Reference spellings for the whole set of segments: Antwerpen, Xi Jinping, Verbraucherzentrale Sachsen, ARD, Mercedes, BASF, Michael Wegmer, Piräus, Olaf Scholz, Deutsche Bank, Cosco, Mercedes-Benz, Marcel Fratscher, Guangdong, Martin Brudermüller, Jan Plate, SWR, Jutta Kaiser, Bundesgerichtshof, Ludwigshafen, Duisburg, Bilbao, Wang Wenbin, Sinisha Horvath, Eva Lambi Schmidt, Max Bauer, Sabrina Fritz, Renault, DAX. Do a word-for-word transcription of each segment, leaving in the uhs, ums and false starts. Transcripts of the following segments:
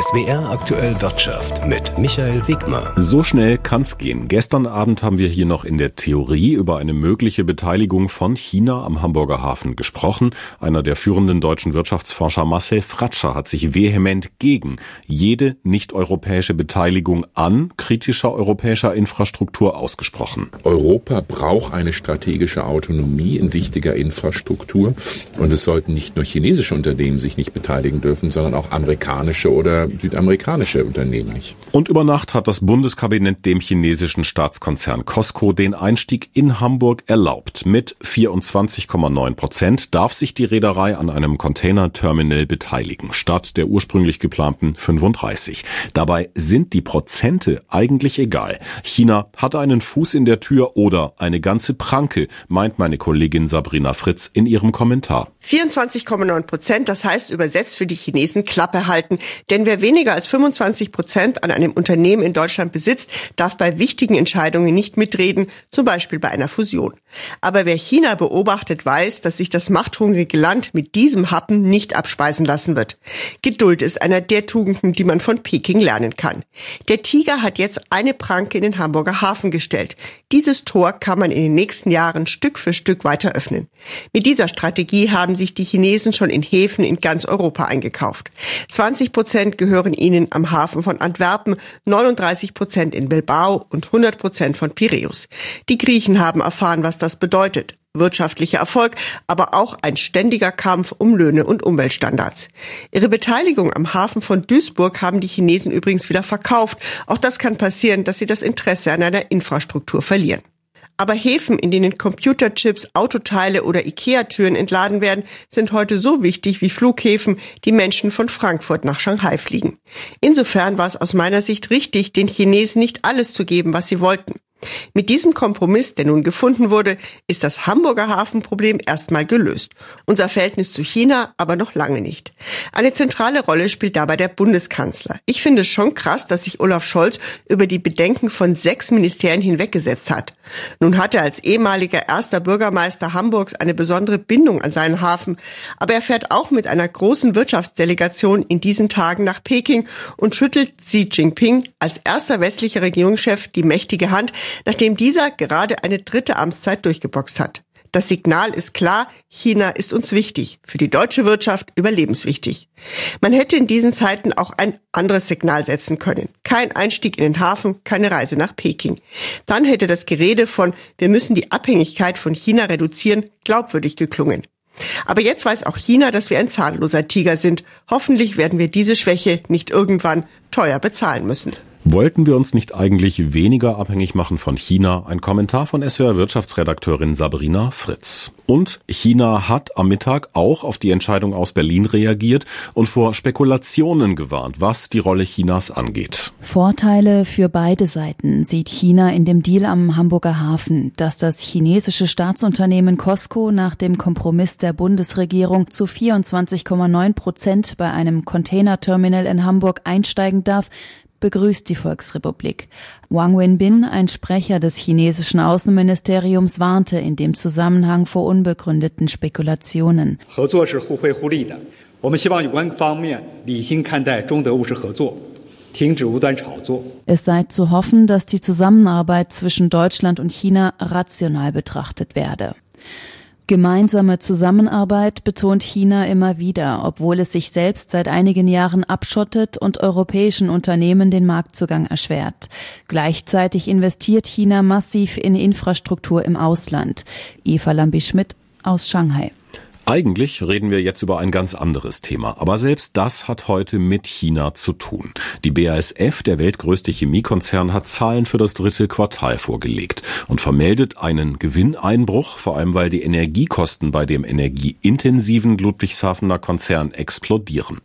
S W R Aktuell Wirtschaft mit Michael Wegmer. So schnell kann's gehen. Gestern Abend haben wir hier noch in der Theorie über eine mögliche Beteiligung von China am Hamburger Hafen gesprochen. Einer der führenden deutschen Wirtschaftsforscher Marcel Fratscher hat sich vehement gegen jede nicht-europäische Beteiligung an kritischer europäischer Infrastruktur ausgesprochen. Europa braucht eine strategische Autonomie in wichtiger Infrastruktur und es sollten nicht nur chinesische Unternehmen sich nicht beteiligen dürfen, sondern auch amerikanische oder südamerikanische Unternehmen nicht. Und über Nacht hat das Bundeskabinett dem chinesischen Staatskonzern Cosco den Einstieg in Hamburg erlaubt. Mit vierundzwanzig Komma neun Prozent darf sich die Reederei an einem Containerterminal beteiligen, statt der ursprünglich geplanten fünfunddreißig. Dabei sind die Prozente eigentlich egal. China hatte einen Fuß in der Tür oder eine ganze Pranke, meint meine Kollegin Sabrina Fritz in ihrem Kommentar. vierundzwanzig Komma neun Prozent, das heißt übersetzt für die Chinesen Klappe halten, denn wer weniger als fünfundzwanzig Prozent an einem Unternehmen in Deutschland besitzt, darf bei wichtigen Entscheidungen nicht mitreden, zum Beispiel bei einer Fusion. Aber wer China beobachtet, weiß, dass sich das machthungrige Land mit diesem Happen nicht abspeisen lassen wird. Geduld ist einer der Tugenden, die man von Peking lernen kann. Der Tiger hat jetzt eine Pranke in den Hamburger Hafen gestellt. Dieses Tor kann man in den nächsten Jahren Stück für Stück weiter öffnen. Mit dieser Strategie haben sich die Chinesen schon in Häfen in ganz Europa eingekauft. zwanzig Prozent gehören ihnen am Hafen von Antwerpen, neununddreißig Prozent in Bilbao und hundert Prozent von Piräus. Die Griechen haben erfahren, was das bedeutet. Wirtschaftlicher Erfolg, aber auch ein ständiger Kampf um Löhne und Umweltstandards. Ihre Beteiligung am Hafen von Duisburg haben die Chinesen übrigens wieder verkauft. Auch das kann passieren, dass sie das Interesse an einer Infrastruktur verlieren. Aber Häfen, in denen Computerchips, Autoteile oder Ikea-Türen entladen werden, sind heute so wichtig wie Flughäfen, die Menschen von Frankfurt nach Shanghai fliegen. Insofern war es aus meiner Sicht richtig, den Chinesen nicht alles zu geben, was sie wollten. Mit diesem Kompromiss, der nun gefunden wurde, ist das Hamburger Hafenproblem erstmal gelöst. Unser Verhältnis zu China aber noch lange nicht. Eine zentrale Rolle spielt dabei der Bundeskanzler. Ich finde es schon krass, dass sich Olaf Scholz über die Bedenken von sechs Ministerien hinweggesetzt hat. Nun hat er als ehemaliger erster Bürgermeister Hamburgs eine besondere Bindung an seinen Hafen, aber er fährt auch mit einer großen Wirtschaftsdelegation in diesen Tagen nach Peking und schüttelt Xi Jinping als erster westlicher Regierungschef die mächtige Hand, nachdem dieser gerade eine dritte Amtszeit durchgeboxt hat. Das Signal ist klar, China ist uns wichtig, für die deutsche Wirtschaft überlebenswichtig. Man hätte in diesen Zeiten auch ein anderes Signal setzen können. Kein Einstieg in den Hafen, keine Reise nach Peking. Dann hätte das Gerede von „wir müssen die Abhängigkeit von China reduzieren“ glaubwürdig geklungen. Aber jetzt weiß auch China, dass wir ein zahnloser Tiger sind. Hoffentlich werden wir diese Schwäche nicht irgendwann teuer bezahlen müssen. Wollten wir uns nicht eigentlich weniger abhängig machen von China? Ein Kommentar von S W R-Wirtschaftsredakteurin Sabrina Fritz. Und China hat am Mittag auch auf die Entscheidung aus Berlin reagiert und vor Spekulationen gewarnt, was die Rolle Chinas angeht. Vorteile für beide Seiten sieht China in dem Deal am Hamburger Hafen, dass das chinesische Staatsunternehmen Cosco nach dem Kompromiss der Bundesregierung zu vierundzwanzig Komma neun Prozent bei einem Containerterminal in Hamburg einsteigen darf, begrüßt die Volksrepublik. Wang Wenbin, ein Sprecher des chinesischen Außenministeriums, warnte in dem Zusammenhang vor unbegründeten Spekulationen. Es sei zu hoffen, dass die Zusammenarbeit zwischen Deutschland und China rational betrachtet werde. Gemeinsame Zusammenarbeit betont China immer wieder, obwohl es sich selbst seit einigen Jahren abschottet und europäischen Unternehmen den Marktzugang erschwert. Gleichzeitig investiert China massiv in Infrastruktur im Ausland. Eva Lambi Schmidt aus Shanghai. Eigentlich reden wir jetzt über ein ganz anderes Thema, aber selbst das hat heute mit China zu tun. Die B A S F, der weltgrößte Chemiekonzern, hat Zahlen für das dritte Quartal vorgelegt und vermeldet einen Gewinneinbruch, vor allem weil die Energiekosten bei dem energieintensiven Ludwigshafener Konzern explodieren.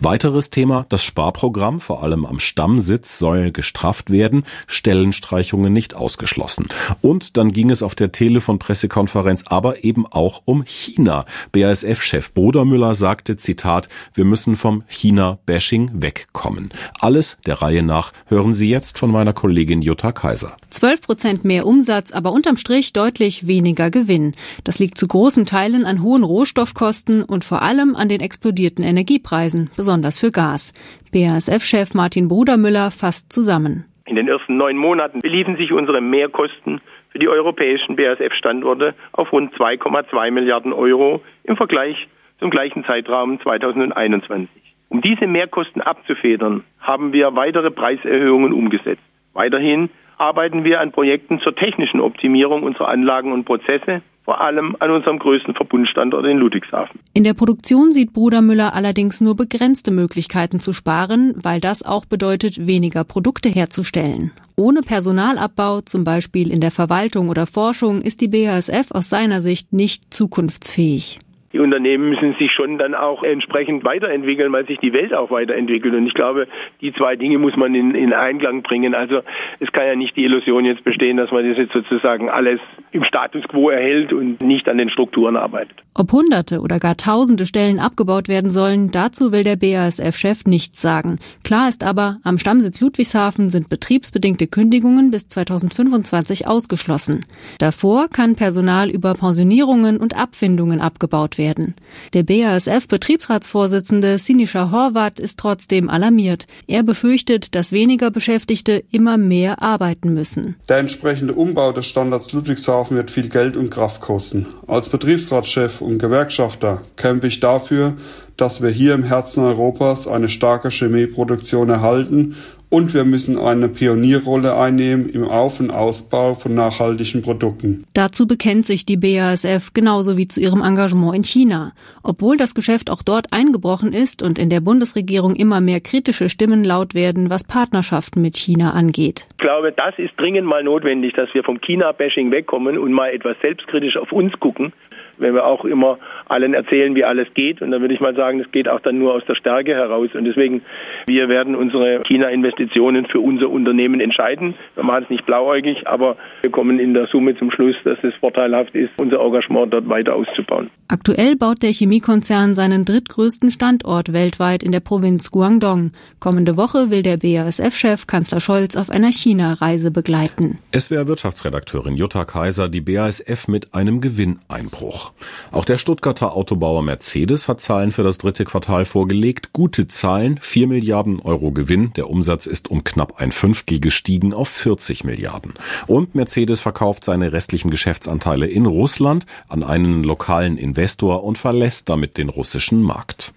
Weiteres Thema, das Sparprogramm, vor allem am Stammsitz, soll gestrafft werden, Stellenstreichungen nicht ausgeschlossen. Und dann ging es auf der Telefon-Pressekonferenz aber eben auch um China. B A S F-Chef Brudermüller sagte, Zitat, wir müssen vom China-Bashing wegkommen. Alles der Reihe nach hören Sie jetzt von meiner Kollegin Jutta Kaiser. zwölf Prozent mehr Umsatz, aber unterm Strich deutlich weniger Gewinn. Das liegt zu großen Teilen an hohen Rohstoffkosten und vor allem an den explodierten Energiepreisen, besonders für Gas. B A S F-Chef Martin Brudermüller fasst zusammen. In den ersten neun Monaten beliefen sich unsere Mehrkosten für die europäischen B A S F-Standorte auf rund zwei Komma zwei Milliarden Euro im Vergleich zum gleichen Zeitraum zweitausendeinundzwanzig. Um diese Mehrkosten abzufedern, haben wir weitere Preiserhöhungen umgesetzt. Weiterhin arbeiten wir an Projekten zur technischen Optimierung unserer Anlagen und Prozesse, vor allem an unserem größten Verbundstandort in Ludwigshafen. In der Produktion sieht Brudermüller allerdings nur begrenzte Möglichkeiten zu sparen, weil das auch bedeutet, weniger Produkte herzustellen. Ohne Personalabbau, zum Beispiel in der Verwaltung oder Forschung, ist die B A S F aus seiner Sicht nicht zukunftsfähig. Die Unternehmen müssen sich schon dann auch entsprechend weiterentwickeln, weil sich die Welt auch weiterentwickelt. Und ich glaube, die zwei Dinge muss man in, in Einklang bringen. Also es kann ja nicht die Illusion jetzt bestehen, dass man das jetzt sozusagen alles im Status quo erhält und nicht an den Strukturen arbeitet. Ob Hunderte oder gar Tausende Stellen abgebaut werden sollen, dazu will der B A S F-Chef nichts sagen. Klar ist aber, am Stammsitz Ludwigshafen sind betriebsbedingte Kündigungen bis zweitausendfünfundzwanzig ausgeschlossen. Davor kann Personal über Pensionierungen und Abfindungen abgebaut werden. Werden. Der B A S F-Betriebsratsvorsitzende Sinisha Horvath ist trotzdem alarmiert. Er befürchtet, dass weniger Beschäftigte immer mehr arbeiten müssen. Der entsprechende Umbau des Standorts Ludwigshafen wird viel Geld und Kraft kosten. Als Betriebsratschef und Gewerkschafter kämpfe ich dafür, dass wir hier im Herzen Europas eine starke Chemieproduktion erhalten. Und wir müssen eine Pionierrolle einnehmen im Auf- und Ausbau von nachhaltigen Produkten. Dazu bekennt sich die B A S F genauso wie zu ihrem Engagement in China. Obwohl das Geschäft auch dort eingebrochen ist und in der Bundesregierung immer mehr kritische Stimmen laut werden, was Partnerschaften mit China angeht. Ich glaube, das ist dringend mal notwendig, dass wir vom China-Bashing wegkommen und mal etwas selbstkritisch auf uns gucken. Wenn wir auch immer allen erzählen, wie alles geht. Und dann würde ich mal sagen, das geht auch dann nur aus der Stärke heraus. Und deswegen, wir werden unsere China-Investitionen für unser Unternehmen entscheiden. Wir machen es nicht blauäugig, aber wir kommen in der Summe zum Schluss, dass es vorteilhaft ist, unser Engagement dort weiter auszubauen. Aktuell baut der Chemiekonzern seinen drittgrößten Standort weltweit in der Provinz Guangdong. Kommende Woche will der B A S F-Chef Kanzler Scholz auf einer China-Reise begleiten. S W R-Wirtschaftsredakteurin Jutta Kaiser, die B A S F mit einem Gewinneinbruch. Auch der Stuttgarter Autobauer Mercedes hat Zahlen für das dritte Quartal vorgelegt. Gute Zahlen, vier Milliarden Euro Gewinn. Der Umsatz ist um knapp ein Fünftel gestiegen auf vierzig Milliarden. Und Mercedes verkauft seine restlichen Geschäftsanteile in Russland an einen lokalen Investor und verlässt damit den russischen Markt.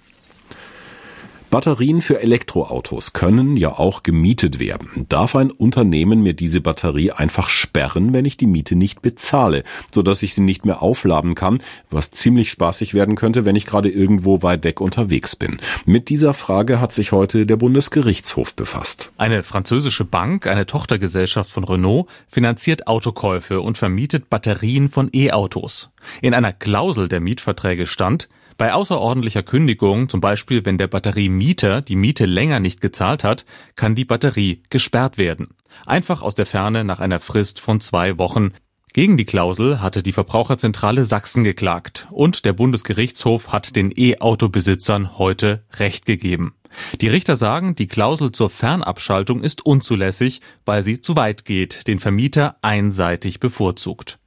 Batterien für Elektroautos können ja auch gemietet werden. Darf ein Unternehmen mir diese Batterie einfach sperren, wenn ich die Miete nicht bezahle, sodass ich sie nicht mehr aufladen kann, was ziemlich spaßig werden könnte, wenn ich gerade irgendwo weit weg unterwegs bin? Mit dieser Frage hat sich heute der Bundesgerichtshof befasst. Eine französische Bank, eine Tochtergesellschaft von Renault, finanziert Autokäufe und vermietet Batterien von E-Autos. In einer Klausel der Mietverträge stand: Bei außerordentlicher Kündigung, zum Beispiel wenn der Batteriemieter die Miete länger nicht gezahlt hat, kann die Batterie gesperrt werden. Einfach aus der Ferne nach einer Frist von zwei Wochen. Gegen die Klausel hatte die Verbraucherzentrale Sachsen geklagt und der Bundesgerichtshof hat den E-Auto-Besitzern heute Recht gegeben. Die Richter sagen, die Klausel zur Fernabschaltung ist unzulässig, weil sie zu weit geht, den Vermieter einseitig bevorzugt.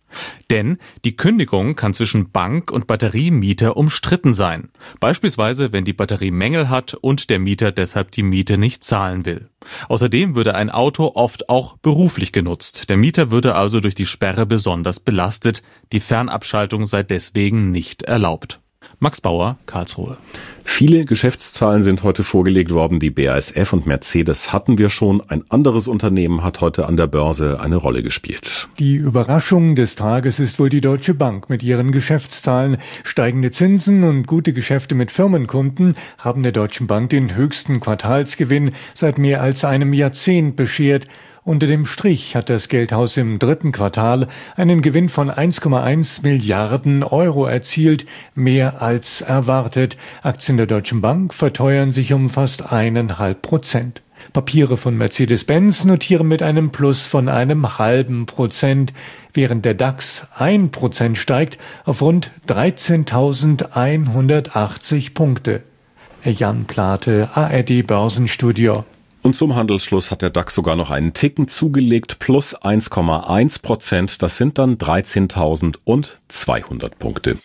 Denn die Kündigung kann zwischen Bank und Batteriemieter umstritten sein. Beispielsweise, wenn die Batterie Mängel hat und der Mieter deshalb die Miete nicht zahlen will. Außerdem würde ein Auto oft auch beruflich genutzt. Der Mieter würde also durch die Sperre besonders belastet. Die Fernabschaltung sei deswegen nicht erlaubt. Max Bauer, Karlsruhe. Viele Geschäftszahlen sind heute vorgelegt worden. Die B A S F und Mercedes hatten wir schon. Ein anderes Unternehmen hat heute an der Börse eine Rolle gespielt. Die Überraschung des Tages ist wohl die Deutsche Bank mit ihren Geschäftszahlen. Steigende Zinsen und gute Geschäfte mit Firmenkunden haben der Deutschen Bank den höchsten Quartalsgewinn seit mehr als einem Jahrzehnt beschert. Unter dem Strich hat das Geldhaus im dritten Quartal einen Gewinn von eins Komma eins Milliarden Euro erzielt, mehr als erwartet. Aktien der Deutschen Bank verteuern sich um fast eineinhalb Prozent. Papiere von Mercedes-Benz notieren mit einem Plus von einem halben Prozent. während der DAX ein Prozent steigt auf rund dreizehntausendeinhundertachtzig Punkte. Jan Plate, A R D Börsenstudio. Und zum Handelsschluss hat der DAX sogar noch einen Ticken zugelegt, plus eins Komma eins Prozent. Das sind dann dreizehntausendzweihundert Punkte.